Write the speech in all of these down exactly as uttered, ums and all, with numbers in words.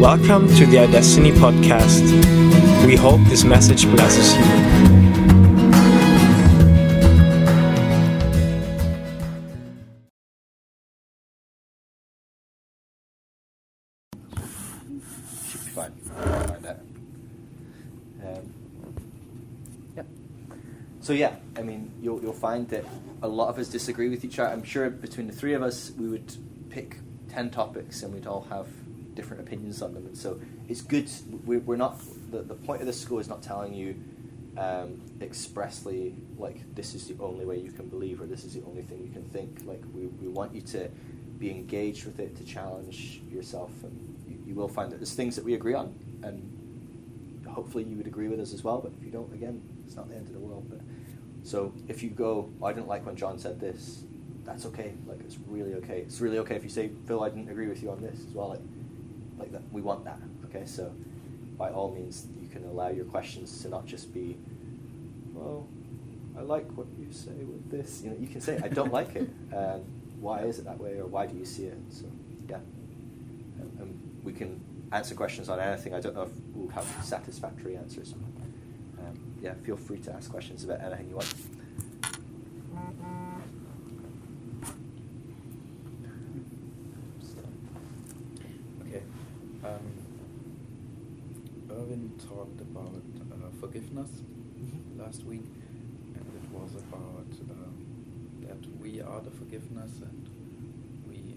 Welcome to the iDestiny podcast. We hope this message blesses you. Should be fine. Like that. Um, yeah. So yeah, I mean, you'll you'll find that a lot of us disagree with each other. I'm sure between the three of us, we would pick ten topics and we'd all have different opinions on them, and so it's good. We're not the, the point of this school is not telling you um, expressly like this is the only way you can believe or this is the only thing you can think. Like we, we want you to be engaged with it, to challenge yourself, and you, you will find that there's things that we agree on, and hopefully you would agree with us as well. But if you don't, again, it's not the end of the world. But so if you go, oh, I didn't like when John said this, that's okay. Like it's really okay. It's really okay if you say, Phil, I didn't agree with you on this as well. Like. Like that, we want that. Okay, so by all means, you can allow your questions to not just be, well, I like what you say with this. You know, you can say, I don't like it. Um, why is it that way, or why do you see it? So yeah, um, and we can answer questions on anything. I don't know if we'll have satisfactory answers. Um, yeah, feel free to ask questions about anything you want. Talked about uh, forgiveness mm-hmm. last week, and it was about um, that we are the forgiveness, and we,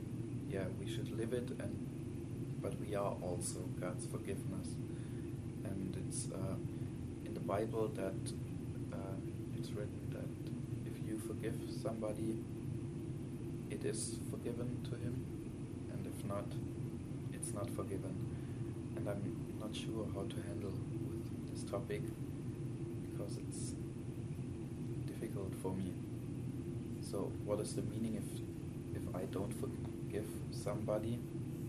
yeah, we should live it, and but we are also God's forgiveness, and it's uh, in the Bible that uh, it's written that if you forgive somebody, it is forgiven to him, and if not, it's not forgiven, and I'm not sure how to handle with this topic because it's difficult for me. So what is the meaning if if I don't forgive somebody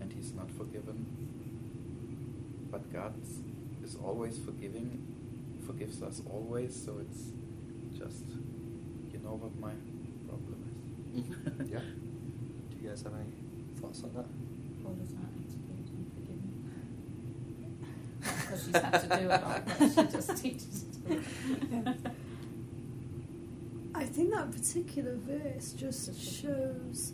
and he's not forgiven? But God is always forgiving, forgives us always, so it's just, you know what my problem is. Mm-hmm. Yeah. Do you guys have any thoughts on that? What is that? She's had to do it all, but she just teaches it. I think that particular verse just shows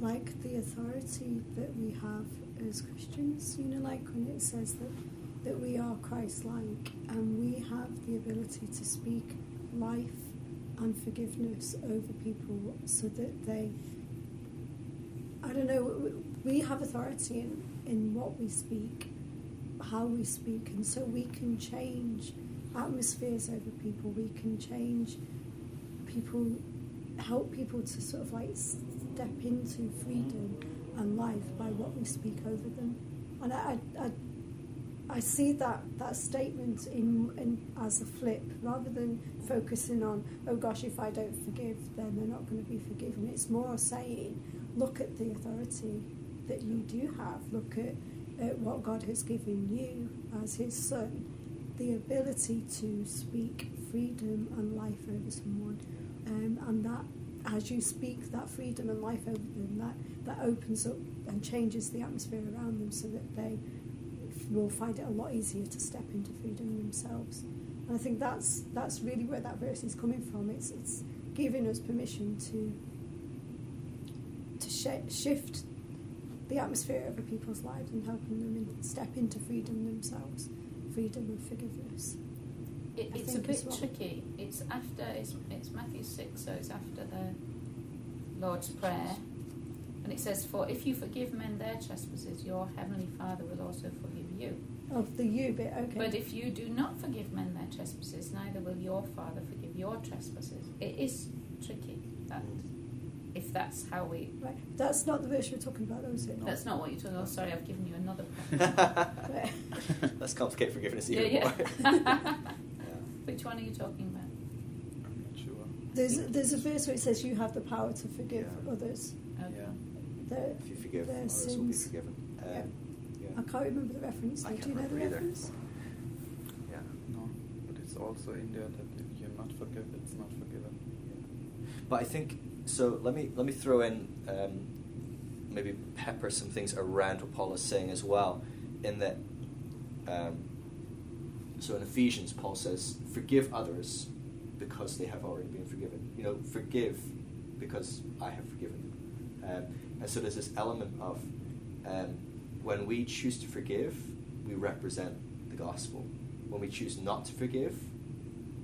like the authority that we have as Christians, you know, like when it says that, that we are Christ-like and we have the ability to speak life and forgiveness over people so that they, I don't know, we have authority in, in what we speak, how we speak, and so we can change atmospheres over people. We can change people, help people to sort of like step into freedom and life by what we speak over them. And I, I, I see that that statement in, in as a flip, rather than focusing on, oh gosh, if I don't forgive, then they're not going to be forgiven. It's more saying, look at the authority that you do have. Look at at what God has given you as his son, the ability to speak freedom and life over someone, um, and that as you speak that freedom and life over them, that, that opens up and changes the atmosphere around them so that they will find it a lot easier to step into freedom themselves. And I think that's that's really where that verse is coming from. It's it's giving us permission to to sh- shift the atmosphere of people's lives and helping them step into freedom themselves, freedom and forgiveness. It, it's a bit well. tricky. It's after, it's, it's Matthew six, so it's after the Lord's Prayer. And it says, for if you forgive men their trespasses, your heavenly Father will also forgive you. Oh, the you bit, okay. But if you do not forgive men their trespasses, neither will your Father forgive your trespasses. It is tricky, that. If that's how we... Right. That's not the verse you're talking about, though, is it? That's not what you're talking about. Sorry, I've given you another... Right. Let's complicate forgiveness even yeah, yeah. more. Yeah. Which one are you talking about? I'm not sure. There's, there's a verse where it says you have the power to forgive yeah. others. Okay. Yeah. Their, if you forgive, others sins. will be forgiven. Um, yeah. Yeah. I can't remember the reference. I can't Do you know the either. reference? Yeah. No. But it's also in there that if you're not forgiven, it's not forgiven. Yeah. But I think... So let me let me throw in, um, maybe pepper some things around what Paul is saying as well, in that, um, so in Ephesians, Paul says, forgive others because they have already been forgiven. You know, forgive because I have forgiven them. Um, and so there's this element of um, when we choose to forgive, we represent the gospel. When we choose not to forgive,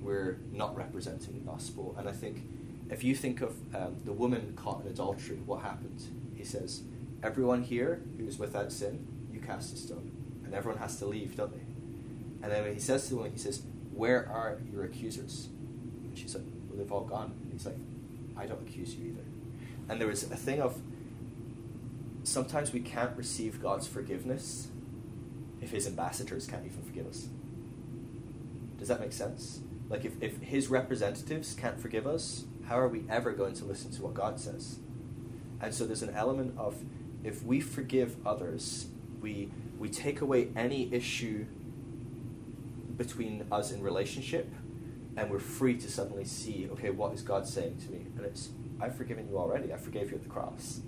we're not representing the gospel. And I think if you think of um, the woman caught in adultery, what happened? He says, everyone here who is without sin, you cast a stone. And everyone has to leave, don't they? And then when he says to the woman, he says, where are your accusers? And she's like, well, they've all gone. And he's like, I don't accuse you either. And there is a thing of, sometimes we can't receive God's forgiveness if his ambassadors can't even forgive us. Does that make sense? Like, if, if his representatives can't forgive us, how are we ever going to listen to what God says? And so there's an element of, if we forgive others, we we take away any issue between us in relationship, and we're free to suddenly see, okay, what is God saying to me? And it's, I've forgiven you already. I forgave you at the cross.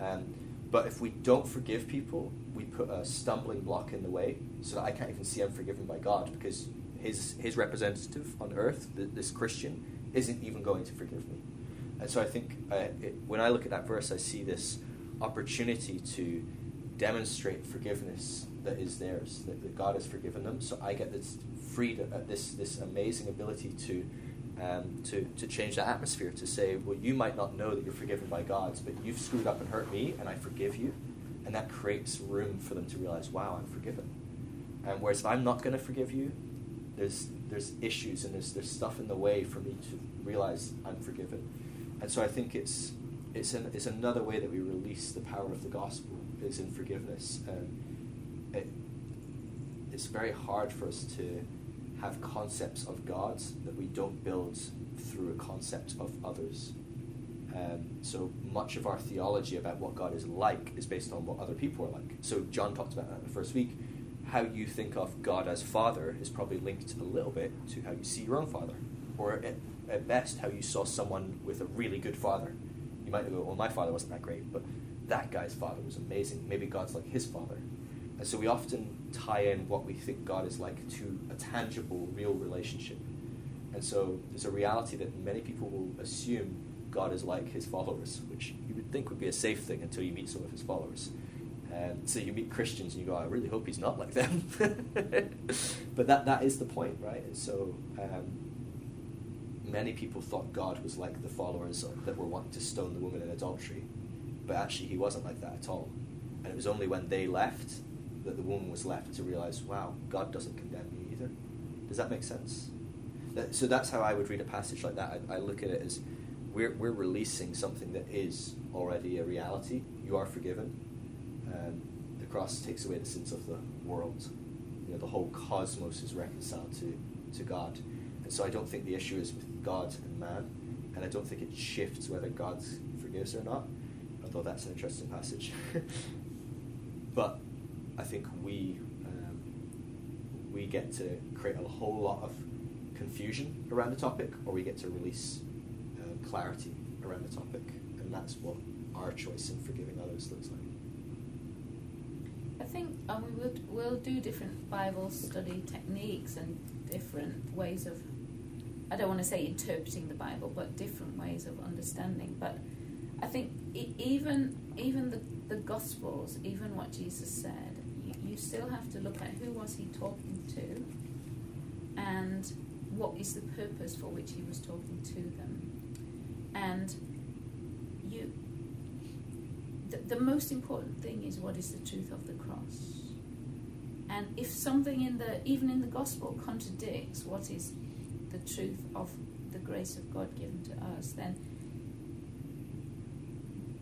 Um, but if we don't forgive people, we put a stumbling block in the way, so that I can't even see I'm forgiven by God, because his his representative on earth, the, this Christian, isn't even going to forgive me. And so I think uh, it, when I look at that verse, I see this opportunity to demonstrate forgiveness that is theirs, that, that God has forgiven them. So I get this freedom, uh, this this amazing ability to um, to to change the atmosphere, to say, well, you might not know that you're forgiven by God, but you've screwed up and hurt me, and I forgive you. And that creates room for them to realize, wow, I'm forgiven. And whereas if I'm not going to forgive you, there's there's issues and there's there's stuff in the way for me to realize I'm forgiven. And so I think it's it's an, it's another way that we release the power of the gospel is in forgiveness. Um, it, it's very hard for us to have concepts of God that we don't build through a concept of others. Um, so much of our theology about what God is like is based on what other people are like. So John talked about that in the first week. How you think of God as Father is probably linked a little bit to how you see your own father, or at, at best how you saw someone with a really good father. You might go, well, my father wasn't that great, but that guy's father was amazing. Maybe God's like his father. And so we often tie in what we think God is like to a tangible, real relationship. And so there's a reality that many people will assume God is like his followers, which you would think would be a safe thing until you meet some of his followers. And so you meet Christians and you go, I really hope he's not like them. But that that is the point, right? And so um, many people thought God was like the followers that were wanting to stone the woman in adultery. But actually he wasn't like that at all. And it was only when they left that the woman was left to realize, wow, God doesn't condemn me either. Does that make sense? That, so that's how I would read a passage like that. I, I look at it as we're we're releasing something that is already a reality. You are forgiven. Um, the cross takes away the sins of the world. You know, the whole cosmos is reconciled to, to God. And so I don't think the issue is with God and man, and I don't think it shifts whether God forgives or not, although that's an interesting passage. But I think we um, we get to create a whole lot of confusion around the topic, or we get to release uh, clarity around the topic, and that's what our choice in forgiving others looks like. I think uh, we would, we'll do different Bible study techniques and different ways of, I don't want to say interpreting the Bible, but different ways of understanding. But I think e- even even the, the Gospels, even what Jesus said, you, you still have to look at who was he talking to and what is the purpose for which he was talking to them. And you... The, the most important thing is what is the truth of the cross. And if something in the, even in the gospel, contradicts what is the truth of the grace of God given to us, then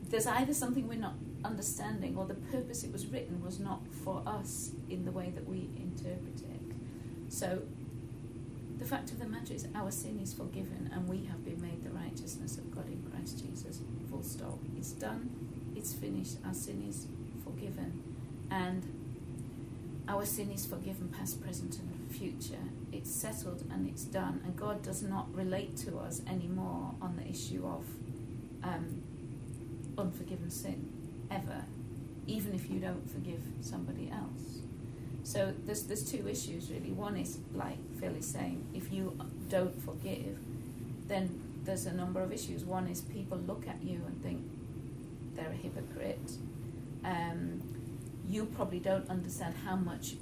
there's either something we're not understanding, or the purpose it was written was not for us in the way that we interpret it. So the fact of the matter is our sin is forgiven, and we have been made the righteousness of God in Christ Jesus. Full stop. It's done. It's finished. Our sin is forgiven, and our sin is forgiven, past, present, and future. It's settled and it's done, and God does not relate to us anymore on the issue of um, unforgiven sin, ever, even if you don't forgive somebody else. So there's there's two issues really. One is, like Phil is saying, if you don't forgive, then there's a number of issues. One is people look at you and think they're a hypocrite. Um, you probably don't understand how much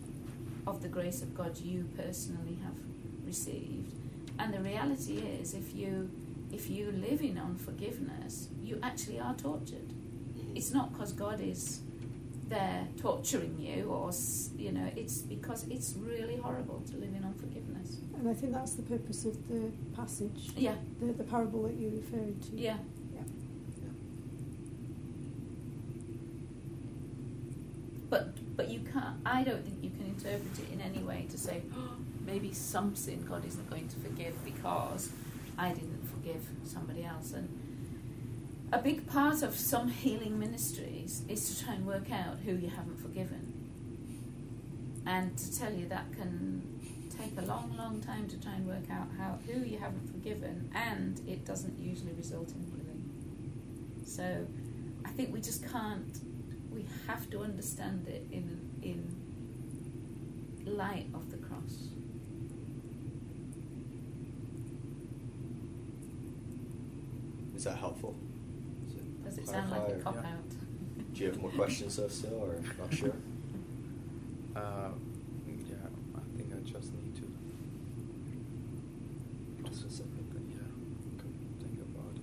of the grace of God you personally have received. And the reality is, if you if you live in unforgiveness, you actually are tortured. It's not because God is there torturing you, or, you know, it's because it's really horrible to live in unforgiveness. And I think that's the purpose of the passage. Yeah. The, the parable that you're referring to. Yeah. Yeah. Yeah. But but you can't. I don't think you can interpret it in any way to say, oh, maybe some sin God isn't going to forgive because I didn't forgive somebody else. And a big part of some healing ministries is to try and work out who you haven't forgiven. And to tell you, that can take a long, long time to try and work out how who you haven't forgiven, and it doesn't usually result in healing. So I think we just can't, we have to understand it in in light of the cross. Is that helpful? Is it Does it sound like a cop-out? Yeah. Do you have more questions, though, still, or not sure? Uh, yeah, I think I just need to process it. Yeah, I can think about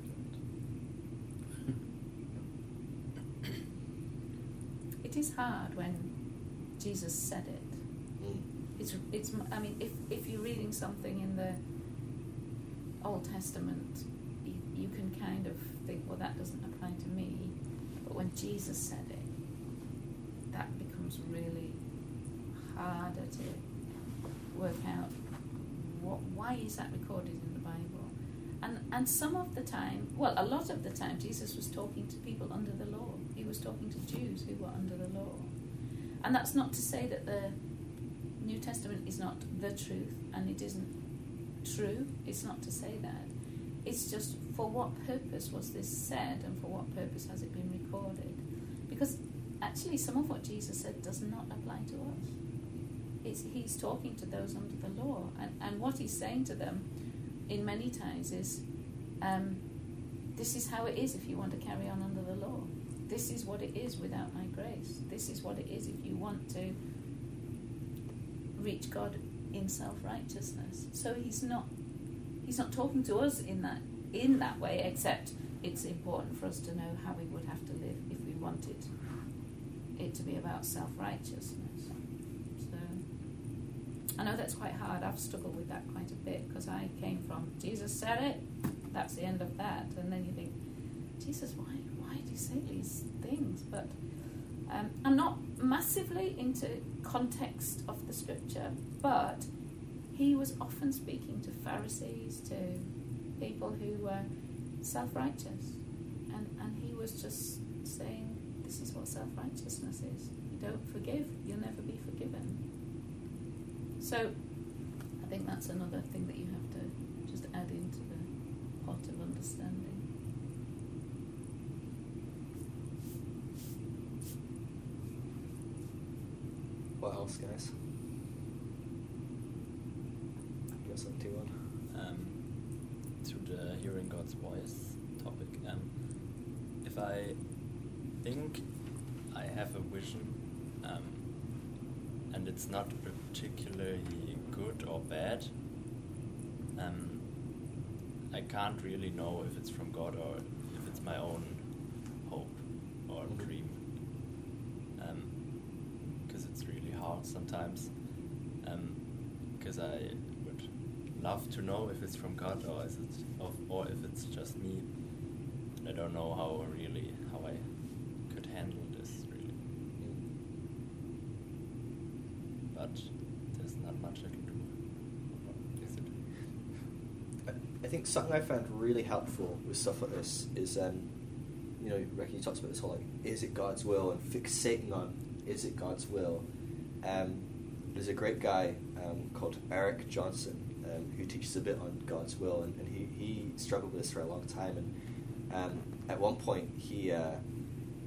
it. And it is hard when Jesus said it. Mm. It's, it's. I mean, if if you're reading something in the Old Testament, you can kind of think, well, that doesn't apply to me. But when Jesus said it, that becomes really harder to work out. What, why is that recorded in the Bible? And and some of the time, well, a lot of the time, Jesus was talking to people under the law. He was talking to Jews who were under the law. And that's not to say that the New Testament is not the truth, and it isn't true. It's not to say that. It's just, for what purpose was this said, and for what purpose has it been recorded? Because actually some of what Jesus said does not apply to us. It's, he's talking to those under the law, and, and what he's saying to them in many times is, um, this is how it is if you want to carry on under the law. This is what it is without my grace. This is what it is if you want to reach God in self-righteousness. So he's not... He's not talking to us in that in that way, except it's important for us to know how we would have to live if we wanted it to be about self-righteousness. So I know that's quite hard. I've struggled with that quite a bit, because I came from Jesus said it, that's the end of that, and then you think, Jesus, why why do you say these things? But um, I'm not massively into context of the scripture, but he was often speaking to Pharisees, to people who were self-righteous. And, and he was just saying, this is what self-righteousness is. You don't forgive, you'll never be forgiven. So I think that's another thing that you have to just add into the pot of understanding. What else, guys? Um, through the hearing God's voice topic, um, if I think I have a vision, um, and it's not particularly good or bad, um, I can't really know if it's from God or if it's my own hope or dream, um, because it's really hard sometimes, um, because I love to know if it's from God or is it of, or if it's just me. I don't know how really how I could handle this really. Yeah. But there's not much I can do. Is it? I, I think something I found really helpful with stuff like this is, um, you know, Ricky talks about this whole like, is it God's will, and fixating on is it God's will. Um, there's a great guy um, called Eric Johnson. Um, who teaches a bit on God's will, and, and he, he struggled with this for a long time, and um, at one point he uh,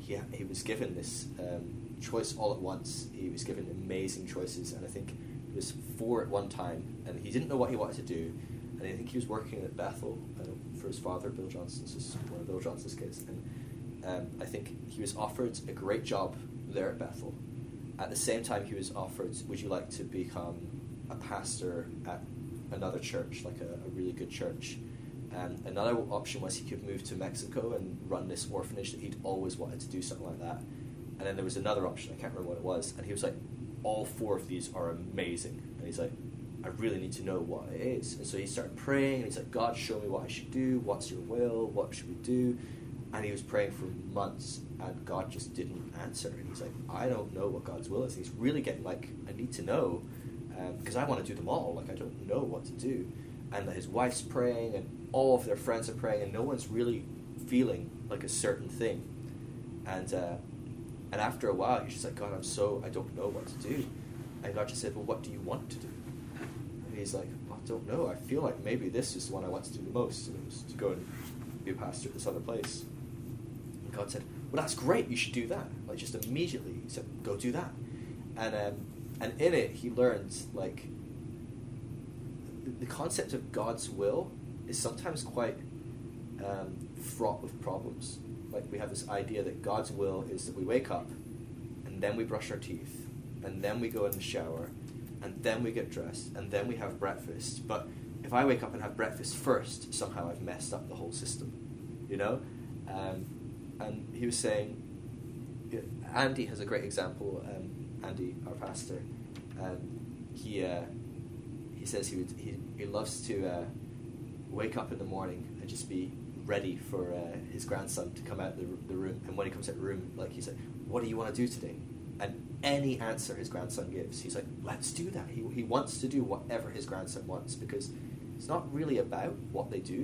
he, he was given this um, choice all at once. He was given amazing choices, and I think it was four at one time, and he didn't know what he wanted to do. And I think he was working at Bethel uh, for his father, Bill Johnson, so this is one of Bill Johnson's kids. And um, I think he was offered a great job there at Bethel. At the same time, he was offered, would you like to become a pastor at another church, like a, a really good church? And another option was he could move to Mexico and run this orphanage that he'd always wanted to do, something like that. And then there was another option, I can't remember what it was. And he was like, all four of these are amazing. And he's like, I really need to know what it is. And so he started praying, and he's like, God, show me what I should do. What's your will? What should we do? And he was praying for months, and God just didn't answer. And he's like, I don't know what God's will is. And he's really getting like, I need to know, because um, I want to do them all. Like, I don't know what to do. And his wife's praying, and all of their friends are praying, and no one's really feeling like a certain thing. And uh, and after a while, he's just like, God, I'm so, I don't know what to do. And God just said, well, what do you want to do? And he's like, well, I don't know. I feel like maybe this is the one I want to do the most, and it was to go and be a pastor at this other place. And God said, well, that's great. You should do that. Like, just immediately, he said, go do that. And um, and in it, he learned, like, the concept of God's will is sometimes quite um, fraught with problems. Like, we have this idea that God's will is that we wake up, and then we brush our teeth, and then we go in the shower, and then we get dressed, and then we have breakfast. But if I wake up and have breakfast first, somehow I've messed up the whole system, you know? Um, and he was saying, Andy has a great example, um, Andy, our pastor, um, he... Uh, He says he would, he, he loves to uh, wake up in the morning and just be ready for uh, his grandson to come out the, the room. And when he comes out the room, like, he's like, what do you want to do today? And any answer his grandson gives, he's like, let's do that. He, he wants to do whatever his grandson wants, because it's not really about what they do.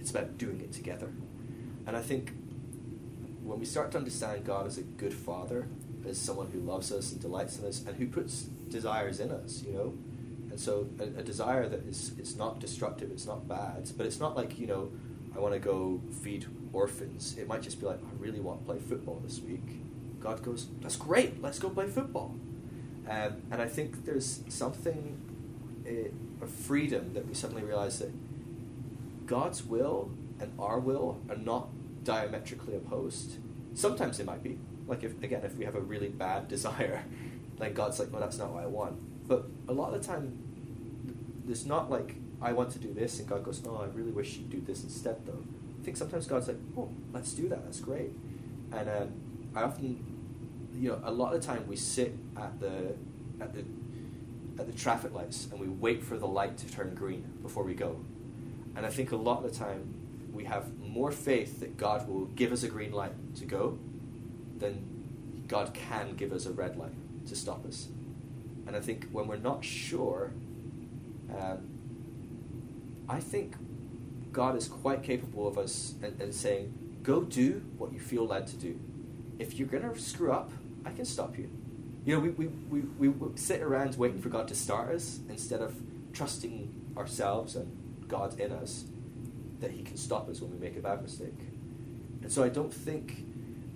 It's about doing it together. And I think when we start to understand God as a good father, as someone who loves us and delights in us and who puts desires in us, you know, so a, a desire that is, it's not destructive, it's not bad, but it's not like, you know, I want to go feed orphans. It might just be like, I really want to play football this week. God goes, that's great, let's go play football. Um, and I think there's something, uh, a freedom that we suddenly realize that God's will and our will are not diametrically opposed. Sometimes they might be. Like, if again, if we have a really bad desire, then God's like, no, that's not what I want. But a lot of the time, it's not like, I want to do this, and God goes, oh, I really wish you'd do this instead, though. I think sometimes God's like, oh, let's do that, that's great. And um, I often, you know, a lot of the time we sit at the at the, at the traffic lights, and we wait for the light to turn green before we go. And I think a lot of the time, we have more faith that God will give us a green light to go than God can give us a red light to stop us. And I think when we're not sure, um, I think God is quite capable of us and, and saying, go do what you feel led to do. If you're going to screw up, I can stop you. You know, we, we, we, we sit around waiting for God to start us instead of trusting ourselves and God in us that he can stop us when we make a bad mistake. And so I don't think...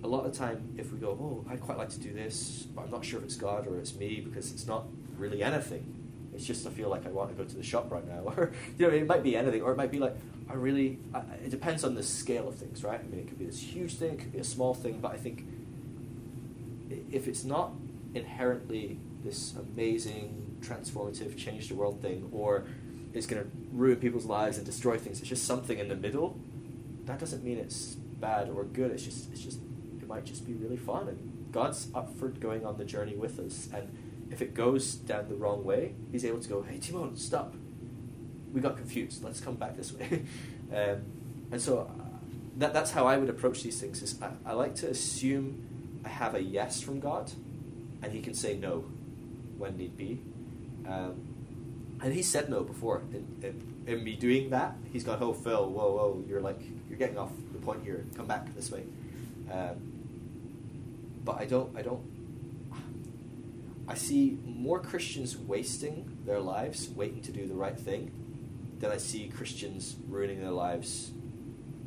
a lot of the time, if we go, oh, I'd quite like to do this, but I'm not sure if it's God or it's me, because it's not really anything. It's just I feel like I want to go to the shop right now. Or, you know, it might be anything. Or it might be like, I really, I, it depends on the scale of things, right? I mean, it could be this huge thing, it could be a small thing, but I think if it's not inherently this amazing, transformative, change the world thing, or it's going to ruin people's lives and destroy things, it's just something in the middle, that doesn't mean it's bad or good. It's just, it's just, might just be really fun, and God's up for going on the journey with us. And if it goes down the wrong way, he's able to go, hey Timon, stop, we got confused, let's come back this way. um, and so uh, that, that's how I would approach these things. Is I, I like to assume I have a yes from God, and he can say no when need be. um, and he said no before. In, in, in me doing that, he's gone, oh Phil, whoa whoa you're like you're getting off the point here, come back this way. um, But I don't, I don't, I see more Christians wasting their lives waiting to do the right thing than I see Christians ruining their lives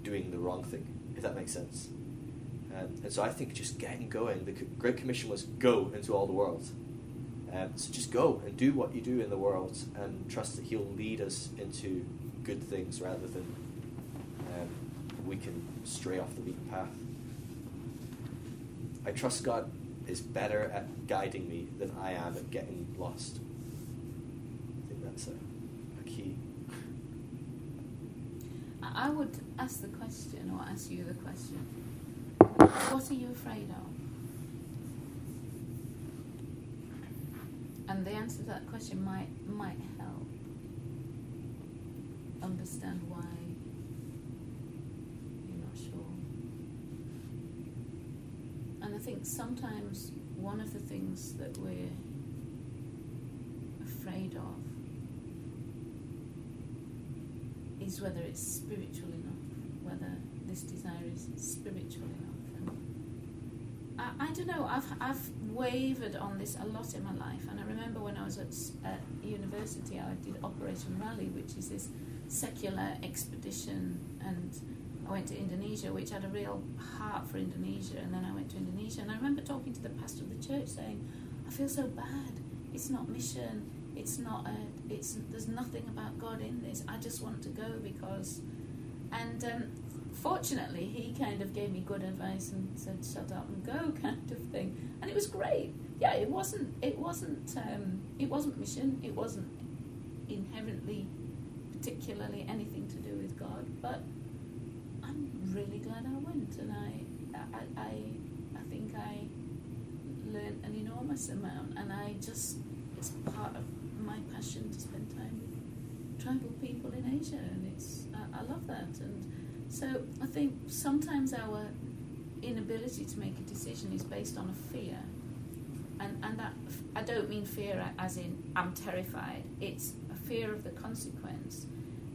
doing the wrong thing, if that makes sense. Um, and so I think just getting going. The Great Commission was go into all the world. Um, so just go and do what you do in the world and trust that he'll lead us into good things rather than um, we can stray off the beaten path. I trust God is better at guiding me than I am at getting lost. I think that's a, a key. I would ask the question, or ask you the question, what are you afraid of? And the answer to that question might might help understand why you're not sure. And I think sometimes one of the things that we're afraid of is whether it's spiritual enough, whether this desire is spiritual enough. And I, I don't know, I've I've wavered on this a lot in my life. And I remember when I was at, at university, I did Operation Rally, which is this secular expedition, and I went to Indonesia, which had a real heart for Indonesia. And then I went to Indonesia, and I remember talking to the pastor of the church saying, I feel so bad, it's not mission, it's not a, it's there's nothing about God in this, I just want to go because. And um, fortunately he kind of gave me good advice and said shut up and go, kind of thing, and it was great. Yeah, it wasn't it wasn't um, it wasn't mission, it wasn't inherently particularly anything to do with God, but I'm really glad I went, and I I, I, I think I learned an enormous amount, and I just, it's part of my passion to spend time with tribal people in Asia, and it's I, I love that. And so I think sometimes our inability to make a decision is based on a fear, and, and that, I don't mean fear as in I'm terrified, it's fear of the consequence,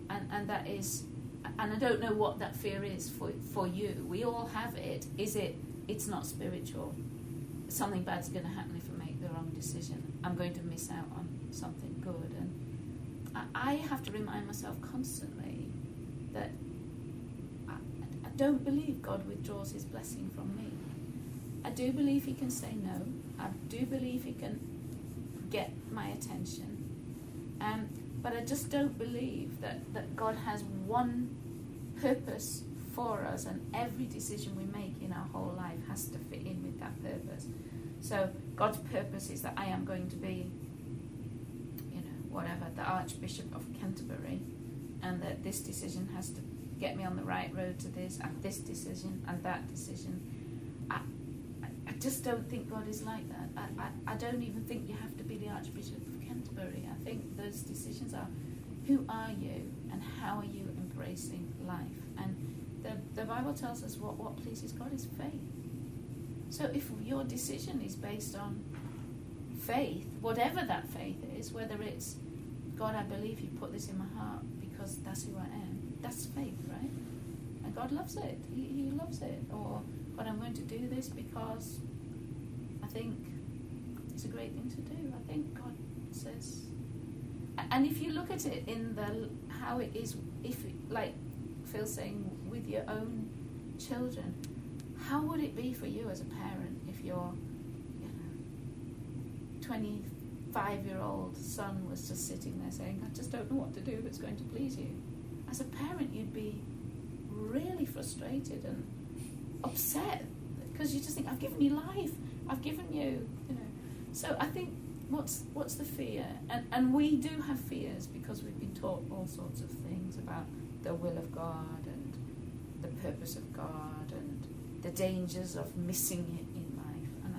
and, and that is, and I don't know what that fear is for for you. We all have it. Is it? It's not spiritual. Something bad's going to happen if I make the wrong decision. I'm going to miss out on something good. And I, I have to remind myself constantly that I, I don't believe God withdraws His blessing from me. I do believe He can say no. I do believe He can get my attention. Um, but I just don't believe that, that God has one purpose for us, and every decision we make in our whole life has to fit in with that purpose. So God's purpose is that I am going to be, you know, whatever, the Archbishop of Canterbury, and that this decision has to get me on the right road to this, and this decision, and that decision. I, I just don't think God is like that. I, I, I don't even think you have to be the Archbishop of Canterbury. I think those decisions are, who are you and how are you embracing life? And the the Bible tells us what, what pleases God is faith. So if your decision is based on faith, whatever that faith is, whether it's, God, I believe you put this in my heart because that's who I am, that's faith, right? And God loves it. He, he loves it. Or, God, I'm going to do this because I think it's a great thing to do. I think God says, and if you look at it in the how it is, if like Phil's saying with your own children, how would it be for you as a parent if your you know, twenty-five year old son was just sitting there saying, I just don't know what to do that's going to please you? As a parent, you'd be really frustrated and upset, because you just think, I've given you life, I've given you, you know. So I think, What's what's the fear? And and we do have fears because we've been taught all sorts of things about the will of God and the purpose of God and the dangers of missing it in life. And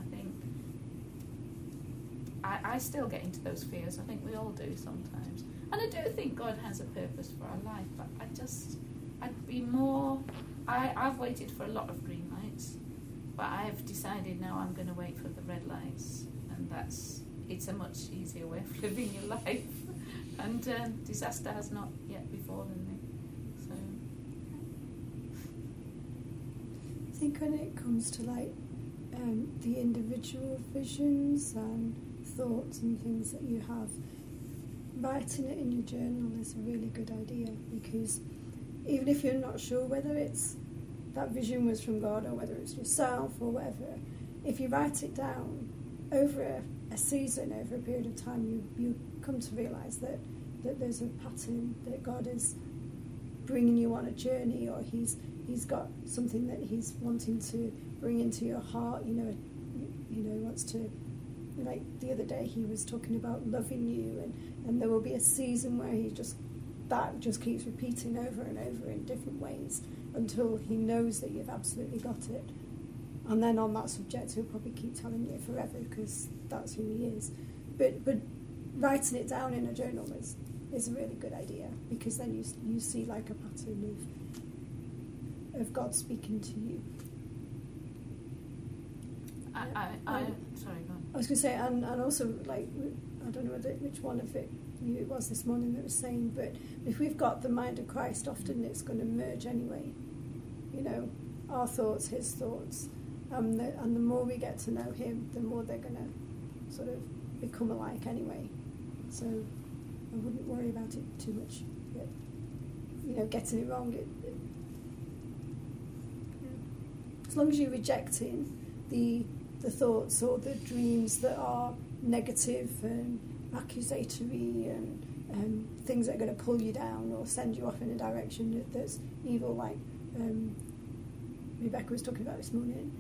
I think I, I still get into those fears. I think we all do sometimes. And I do think God has a purpose for our life, but I just, I'd be more, I, I've waited for a lot of green lights, but I've decided now I'm going to wait for the red lights, and that's, it's a much easier way of living your life, and uh, disaster has not yet befallen me. So I think when it comes to like um, the individual visions and thoughts and things that you have, writing it in your journal is a really good idea, because even if you're not sure whether it's that vision was from God or whether it's yourself or whatever, if you write it down over a, a season, over a period of time, you, you come to realise that, that there's a pattern, that God is bringing you on a journey, or he's he's got something that he's wanting to bring into your heart. You know, you know, he wants to, like the other day he was talking about loving you, and, and there will be a season where he just, that just keeps repeating over and over in different ways until he knows that you've absolutely got it. And then on that subject he'll probably keep telling you forever because that's who he is. But but writing it down in a journal is, is a really good idea, because then you you see like a pattern of of God speaking to you. I, yeah. I, I, I sorry, go on. I was going to say, and, and also like I don't know whether, which one of it it was this morning that was saying, but if we've got the mind of Christ, often it's going to merge anyway. You know, our thoughts, his thoughts. Um, the, and the more we get to know him, the more they're going to sort of become alike anyway. So I wouldn't worry about it too much. But, you know, getting it wrong, it, it, yeah. As long as you're rejecting the the thoughts or the dreams that are negative and accusatory and um, things that are going to pull you down or send you off in a direction that, that's evil, like um, Rebecca was talking about this morning.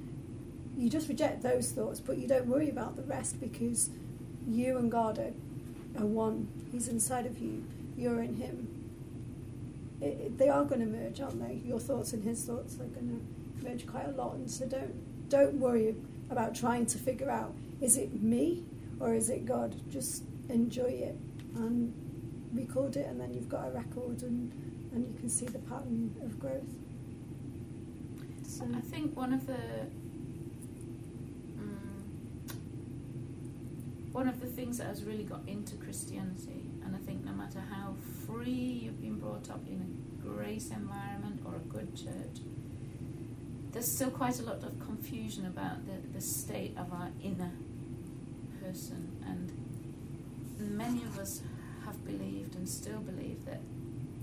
You just reject those thoughts, but you don't worry about the rest, because you and God are, are one. He's inside of you, you're in him. It, it, they are going to merge, aren't they? Your thoughts and his thoughts are going to merge quite a lot, and so don't don't worry about trying to figure out, is it me or is it God? Just enjoy it and record it, and then you've got a record, and, and you can see the pattern of growth. So I think one of the um, one of the things that has really got into Christianity, and I think no matter how free you've been brought up in a grace environment or a good church, there's still quite a lot of confusion about the, the state of our inner person. And many of us have believed and still believe that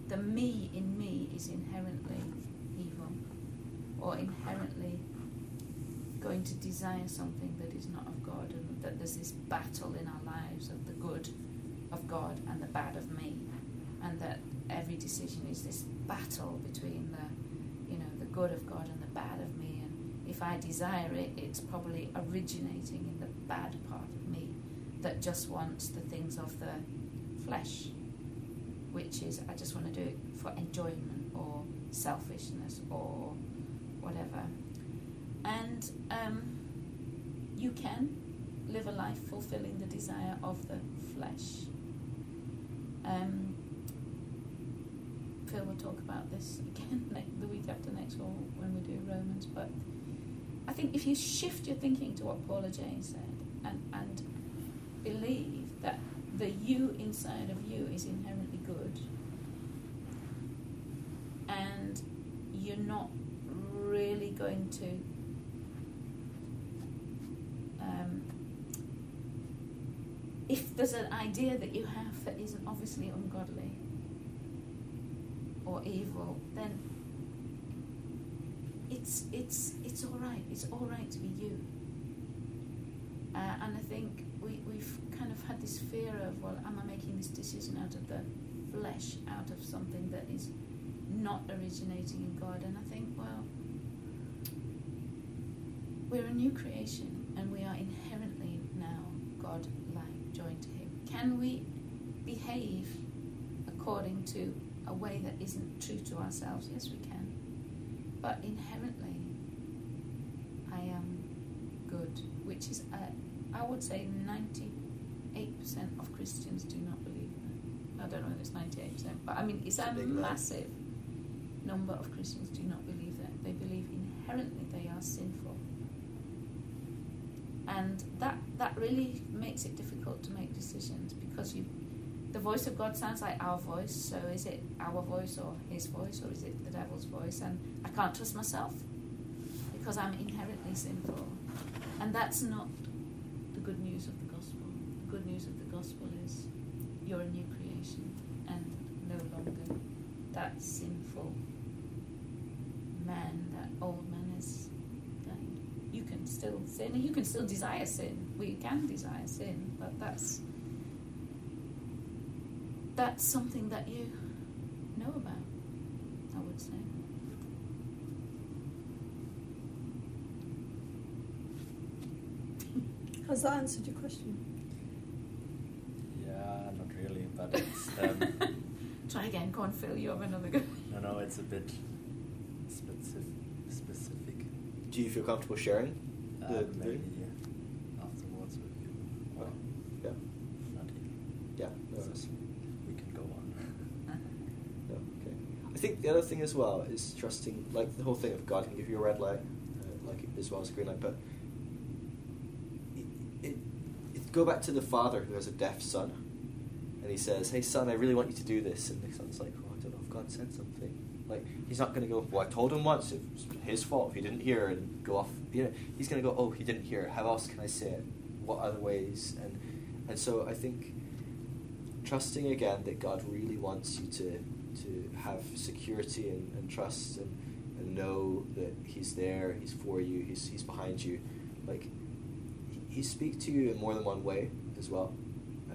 the me in me is inherently evil, or inherently going to desire something that is not of God, and that there's this battle in our lives of the good of God and the bad of me, and that every decision is this battle between the, you know, the good of God and the bad of me, and if I desire it, it's probably originating in the bad part of me that just wants the things of the flesh, which is I just want to do it for enjoyment or selfishness or whatever. And um, you can live a life fulfilling the desire of the flesh. Um, Phil will talk about this again the week after next, or when we do Romans, but I think if you shift your thinking to what Paula Jane said, and, and believe that the you inside of you is inherently good, and you're not really going to um, if there's an idea that you have that isn't obviously ungodly or evil, then it's it's it's all right it's all right to be you. Uh, and I think we, we've kind of had this fear of, well, am I making this decision out of the flesh, out of something that is not originating in God? And I think, well, we're a new creation, and we are inherently now God-like, joined to him. Can we behave according to a way that isn't true to ourselves? Yes, we can. But inherently, I am good, which is, a, I would say, ninety-eight percent of Christians do not believe that. I don't know if it's ninety-eight percent, but I mean, it's a massive number of Christians do not believe that. They believe inherently they are sinful. And that, that really makes it difficult to make decisions, because you, the voice of God sounds like our voice, so is it our voice or his voice, or is it the devil's voice? And I can't trust myself because I'm inherently sinful. And that's not the good news of the gospel. The good news of the gospel is you're a new creation, and no longer that sinful man, that old man is done. You can still sin, and you can still desire sin. We can desire sin, but that's that's something that you know about, I would say. Has that answered your question? Yeah, not really, but it's... Um, try again, go on, Phil, you have another go. No, no, it's a bit specific. Do you feel comfortable sharing? Uh, the, maybe, the... yeah. Afterwards with you. Well, okay. Yeah. Not here. Yeah. No. So we can go on. No, okay. I think the other thing as well is trusting, like the whole thing of God can give you a red light, uh, like as well as a green light, but go back to the father who has a deaf son, and he says, "Hey son, I really want you to do this," and the son's like, "Oh, I don't know if God said something." Like, he's not going to go, "Well, I told him once, it was his fault if he didn't hear," and go off, you know. He's going to go, "Oh, he didn't hear, how else can I say it? What other ways?" And and so I think trusting again that God really wants you to to have security and, and trust and, and know that he's there, he's for you, he's he's behind you. Like, he speaks to you in more than one way as well,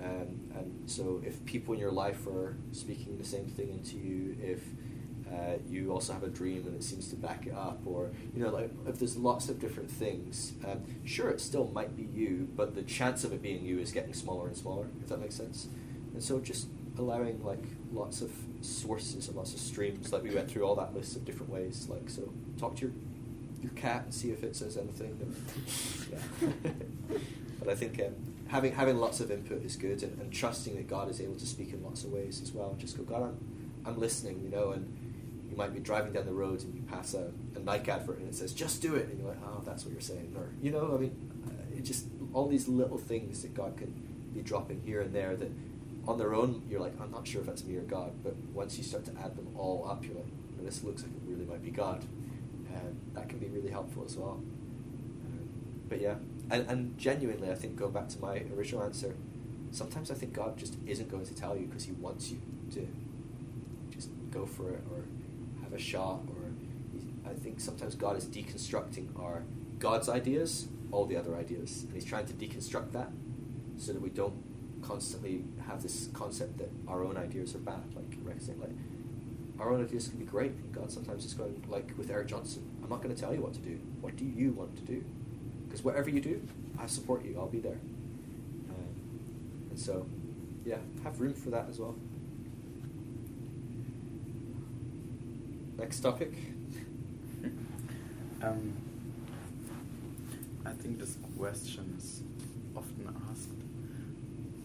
um, and so if people in your life are speaking the same thing into you, if uh, you also have a dream and it seems to back it up, or you know, like if there's lots of different things, um, sure, it still might be you, but the chance of it being you is getting smaller and smaller, if that makes sense. And so just allowing like lots of sources and lots of streams, like we went through all that list of different ways. Like, so talk to your your cat and see if it says anything. But I think um, having having lots of input is good, and, and trusting that God is able to speak in lots of ways as well. Just go, "God, I'm, I'm listening," you know. And you might be driving down the road and you pass a, a Nike advert and it says, "Just do it," and you're like, "Oh, that's what you're saying," or you know, I mean, it just all these little things that God can be dropping here and there that on their own you're like, "I'm not sure if that's me or God," but once you start to add them all up, you're like, "Well, this looks like it really might be God." Um, that can be really helpful as well. Um, but yeah, and, and genuinely, I think, going back to my original answer, sometimes I think God just isn't going to tell you because he wants you to just go for it or have a shot. Or he, I think sometimes God is deconstructing our God's ideas, all the other ideas, and he's trying to deconstruct that so that we don't constantly have this concept that our own ideas are bad. Like Rex said, like, our own ideas can be great, and God sometimes is going, like with Eric Johnson, "I'm not going to tell you what to do. What do you want to do? Because whatever you do, I support you. I'll be there." Um, and so, yeah, have room for that as well. Next topic. Um, I think this question is often asked,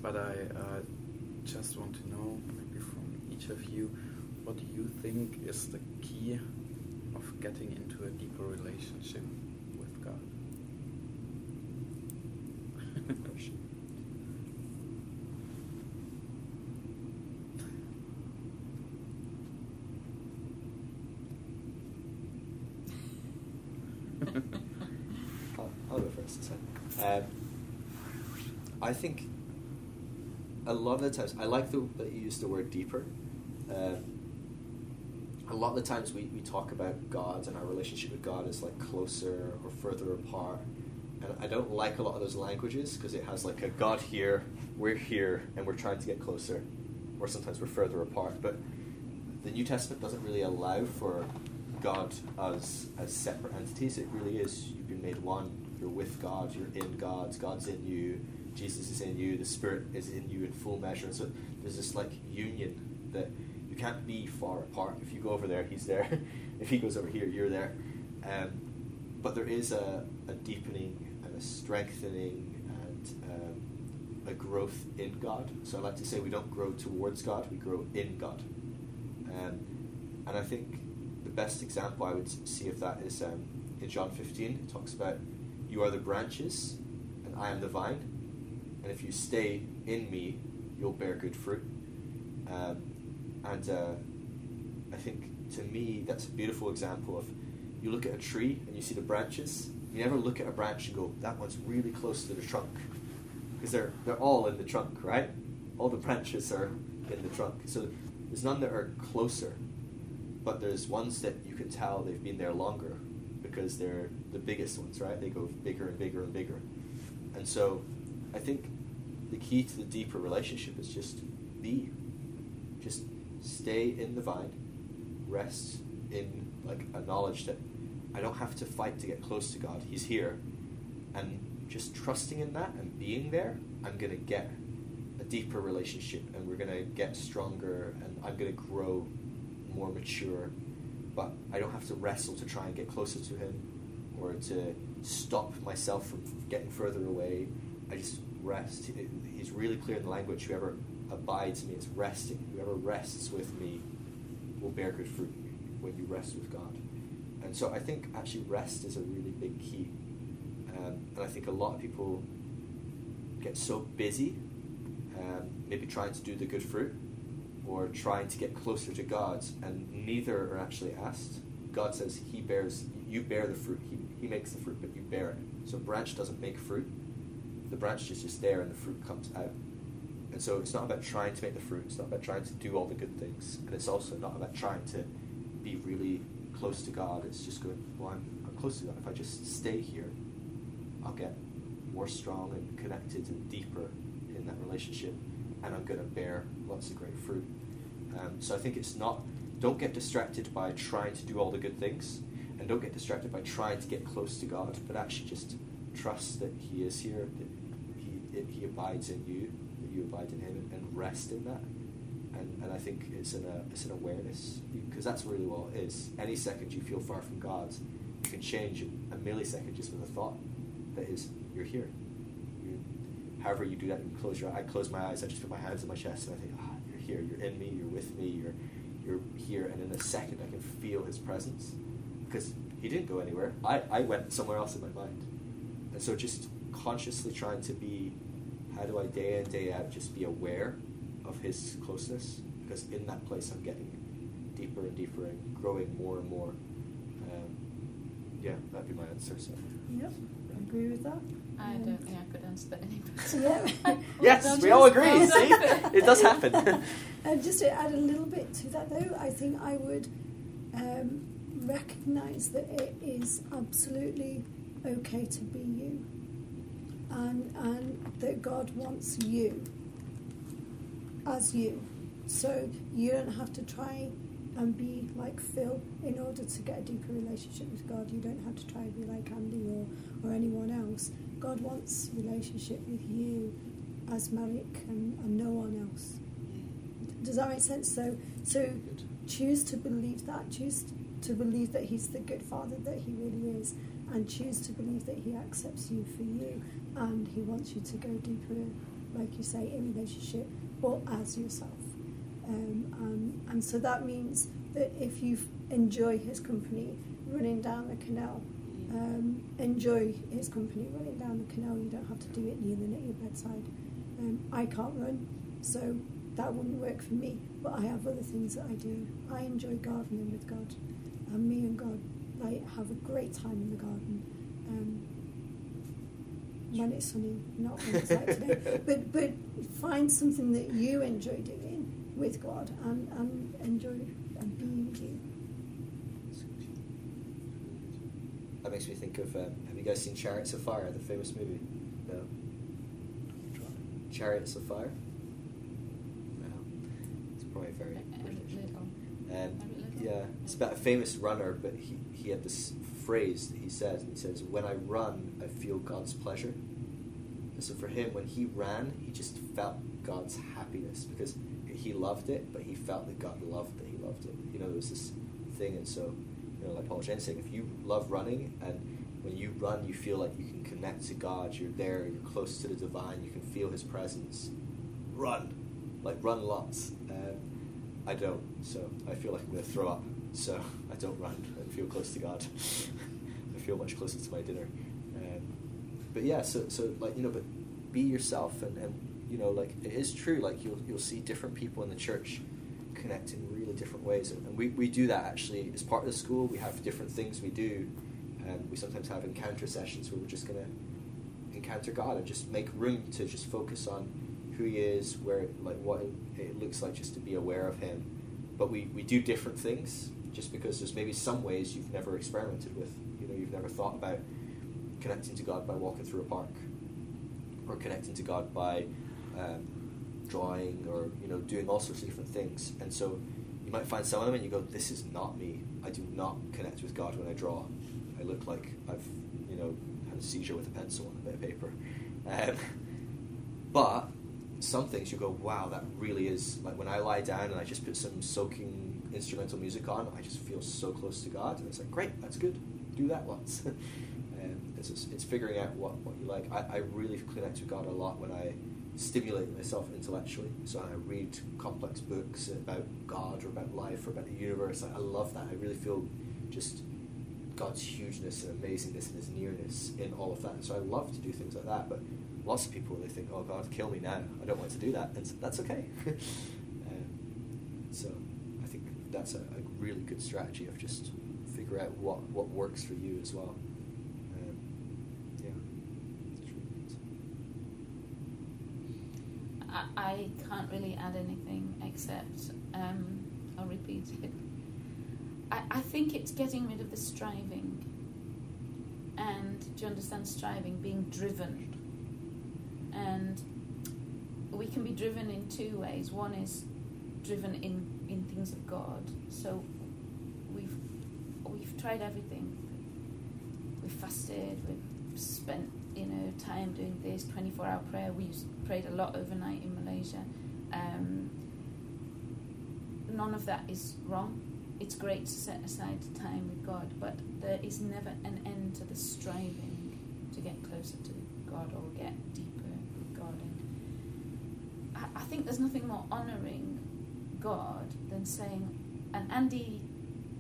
but I uh, just want to know, maybe from each of you, what do you think is the key of getting into a deeper relationship with God? I'll, I'll go first. Um, I think a lot of the times, I like the, that you used the word deeper. Um, A lot of the times we, we talk about God and our relationship with God is like closer or further apart. And I don't like a lot of those languages because it has like a God here, we're here, and we're trying to get closer. Or sometimes we're further apart. But the New Testament doesn't really allow for God as, as separate entities. It really is, you've been made one. You're with God, you're in God, God's in you, Jesus is in you, the Spirit is in you in full measure. And so there's this like union that can't be far apart. If you go over there, he's there. If he goes over here, you're there. Um, but there is a, a deepening and a strengthening and um, a growth in God. So I like to say we don't grow towards God, we grow in God. Um, and I think the best example I would see of that is um, in John fifteen. It talks about, "You are the branches and I am the vine, and if you stay in me, you'll bear good fruit." Um, And uh, I think, to me, that's a beautiful example of, you look at a tree and you see the branches. You never look at a branch and go, "That one's really close to the trunk." Because they're, they're all in the trunk, right? All the branches are in the trunk. So there's none that are closer. but there's ones that you can tell they've been there longer because they're the biggest ones, right? They go bigger and bigger and bigger. And so I think the key to the deeper relationship is just be. Just stay in the vine. Rest in like a knowledge that I don't have to fight to get close to God. He's here. And just trusting in that and being there, I'm going to get a deeper relationship, and we're going to get stronger, and I'm going to grow more mature. But I don't have to wrestle to try and get closer to him or to stop myself from getting further away. I just rest. He's really clear in the language. Whoever abides in me is resting. Whoever rests with me will bear good fruit when you rest with God. And so I think actually rest is a really big key. Um, and I think a lot of people get so busy, um, maybe trying to do the good fruit or trying to get closer to God, and neither are actually asked. God says he bears, you bear the fruit. He, he makes the fruit, but you bear it. So branch doesn't make fruit. The branch is just there and the fruit comes out. And so it's not about trying to make the fruit. It's not about trying to do all the good things. And it's also not about trying to be really close to God. It's just going, well, I'm, I'm close to God. If I just stay here, I'll get more strong and connected and deeper in that relationship, and I'm going to bear lots of great fruit. Um, so I think it's not, don't get distracted by trying to do all the good things, and don't get distracted by trying to get close to God, but actually just trust that he is here, that he, he abides in you, that you abide in him, and rest in that. And, and I think it's an, uh, it's an awareness, because that's really what it is. Any second you feel far from God, you can change a millisecond just with a thought. That is, you're here. You, however you do that, you close your eyes. I close my eyes, I just put my hands on my chest, and I think, ah, you're here, you're in me, you're with me, you're you're here. And in a second, I can feel his presence, because he didn't go anywhere. I, I went somewhere else in my mind. And so just consciously trying to be, how do I day in, day out, just be aware of his closeness, because in that place, I'm getting deeper and deeper and growing more and more. Um, yeah, that'd be my answer. So. Yep. Agree with that? I don't think I could answer that any better. Yeah. Yes, we all agree. See, it does happen. uh, just to add a little bit to that, though, I think I would um, recognise that it is absolutely okay to be you, and and that God wants you as you. So you don't have to try and be like Phil in order to get a deeper relationship with God. You don't have to try and be like Andy or, or anyone else. God wants relationship with you as Marek and, and no one else. Does that make sense? So, so choose to believe that. Choose to believe that he's the good father that he really is, and choose to believe that he accepts you for you, and he wants you to go deeper, like you say, in relationship, but as yourself. Um, and, and so that means that if you enjoy his company running down the canal, um, enjoy his company running down the canal, you don't have to do it kneeling at your bedside. Um, I can't run, so that wouldn't work for me, but I have other things that I do. I enjoy gardening with God, and me and God like have a great time in the garden. Um, when it's sunny, not when it's like today. But, but find something that you enjoy doing with God, and, and enjoy and being you. That makes me think of, um, have you guys seen Chariots of Fire, the famous movie? No. Chariots of Fire? No. It's probably very British. Um, yeah, it's about a famous runner, but he, he had this phrase that he says, and he says, when I run, I feel God's pleasure. And so for him, when he ran, he just felt God's happiness, because he loved it, but he felt that God loved that he loved it. You know, there was this thing, and so, you know, like Paul James saying, if you love running, and when you run, you feel like you can connect to God, you're there, you're close to the divine, you can feel his presence. Run! Like, run lots. Um, I don't, so I feel like I'm going to throw up, so I don't run and feel close to God. I feel much closer to my dinner. Um, but yeah, so, so, like, you know, but be yourself, and, and you know, like, it is true, like, you'll you'll see different people in the church connect in really different ways. And we, we do that, actually. As part of the school, we have different things we do. Um, we sometimes have encounter sessions where we're just going to encounter God and just make room to just focus on who he is, where, like, what it looks like just to be aware of him. But we, we do different things. just because there's maybe some ways you've never experimented with. You know, you've never thought about connecting to God by walking through a park, or connecting to God by um, drawing, or, you know, doing all sorts of different things. And so you might find some of them and you go, this is not me. I do not connect with God when I draw. I look like I've, you know, had a seizure with a pencil and a bit of paper. Um, but some things you go, wow, that really is, like when I lie down and I just put some soaking instrumental music on, I just feel so close to God. And it's like, great, that's good. Do that once. And it's, just, it's figuring out what, what you like. I, I really connect with God a lot when I stimulate myself intellectually. So I read complex books about God or about life or about the universe. I, I love that. I really feel just God's hugeness and amazingness and his nearness in all of that. And so I love to do things like that. But lots of people, they think, oh, God, kill me now. I don't want to do that. And so that's okay. um, so I think that's a, a really good strategy of just figure out what, what works for you as well. I can't really add anything except um, I'll repeat it. I, I think it's getting rid of the striving, and do you understand striving, being driven? And we can be driven in two ways. One is driven in, in things of God. So we've we've tried everything. We've fasted. We've spent, you know, time doing this, twenty-four hour prayer. We used, prayed a lot overnight in Malaysia. Um, none of that is wrong. It's great to set aside time with God, but there is never an end to the striving to get closer to God or get deeper with God. And I, I think there's nothing more honouring God than saying, and Andy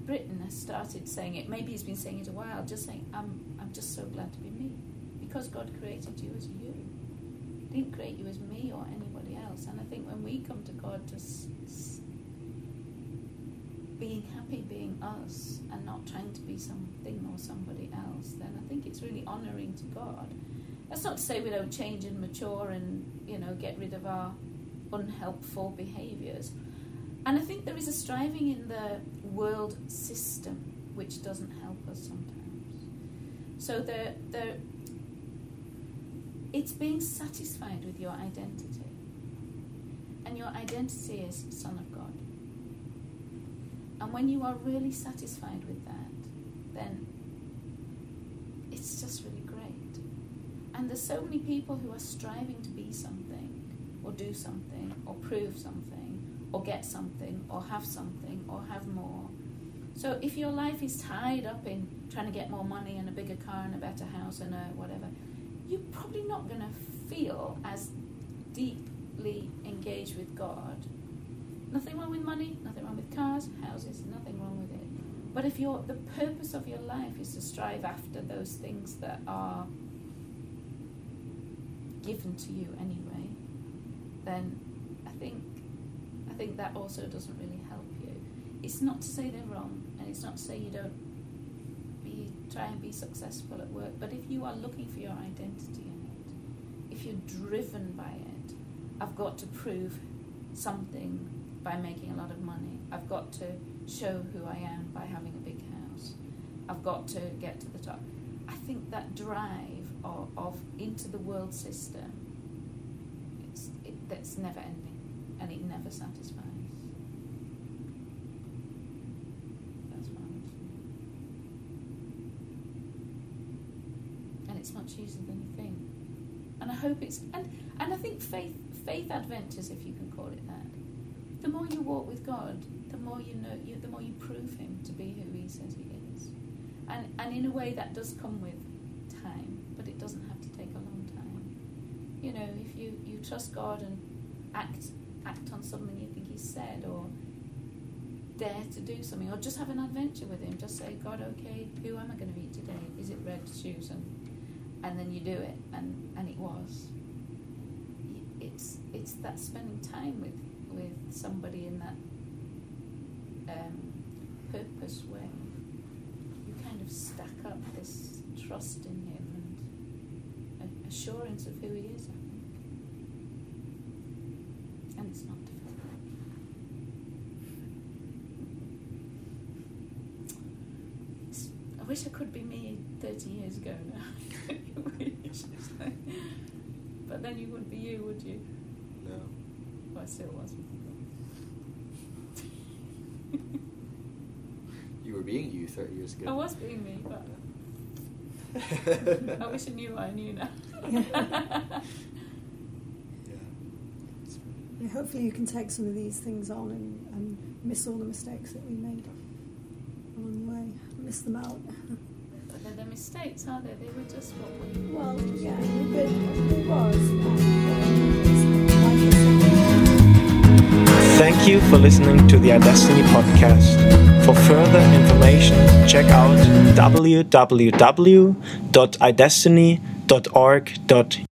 Britton has started saying it, maybe he's been saying it a while, just saying, I'm, I'm just so glad to be me. Because God created you as you. He didn't create you as me or anybody else. And I think when we come to God, just being happy being us and not trying to be something or somebody else, then I think it's really honouring to God. That's not to say we don't change and mature and, you know, get rid of our unhelpful behaviours. And I think there is a striving in the world system which doesn't help us sometimes. So there, there. It's being satisfied with your identity. And your identity is Son of God. And when you are really satisfied with that, then it's just really great. And there's so many people who are striving to be something, or do something, or prove something, or get something, or have something, or have more. So if your life is tied up in trying to get more money and a bigger car and a better house and a whatever, you're probably not going to feel as deeply engaged with God. Nothing wrong with money, nothing wrong with cars, houses, nothing wrong with it. But if you're, the purpose of your life is to strive after those things that are given to you anyway, then I think I think that also doesn't really help you. It's not to say they're wrong, and it's not to say you don't try and be successful at work, but if you are looking for your identity in it, if you're driven by it, I've got to prove something by making a lot of money, I've got to show who I am by having a big house, I've got to get to the top, I think that drive of, of into the world system, it's it, that's never ending, and it never satisfies. It's much easier than you think, and I hope it's and and I think faith faith adventures, if you can call it that. The more you walk with God, the more you know you, the more you prove Him to be who He says He is, and and in a way that does come with time, but it doesn't have to take a long time. You know, if you, you trust God and act act on something you think He said, or dare to do something, or just have an adventure with Him. Just say, God, okay, who am I going to be today? Is it red shoes? And And then you do it, and, and it was. It's it's that spending time with, with somebody in that um, purpose where you kind of stack up this trust in Him and assurance of who He is, I think. And it's not difficult. wish I could be me thirty years ago now. But then you wouldn't be you, would you? No. Well, I still wasn't. You were being you thirty years ago. I was being me, but... I wish I knew what I knew now. Yeah. And hopefully you can take some of these things on and, and miss all the mistakes that we made along the way. Miss them out. But they're the mistakes, are they? They were just what we... Well, yeah, it was. Thank you for listening to the iDestiny podcast. For further information, check out w w w dot i destiny dot org dot u k.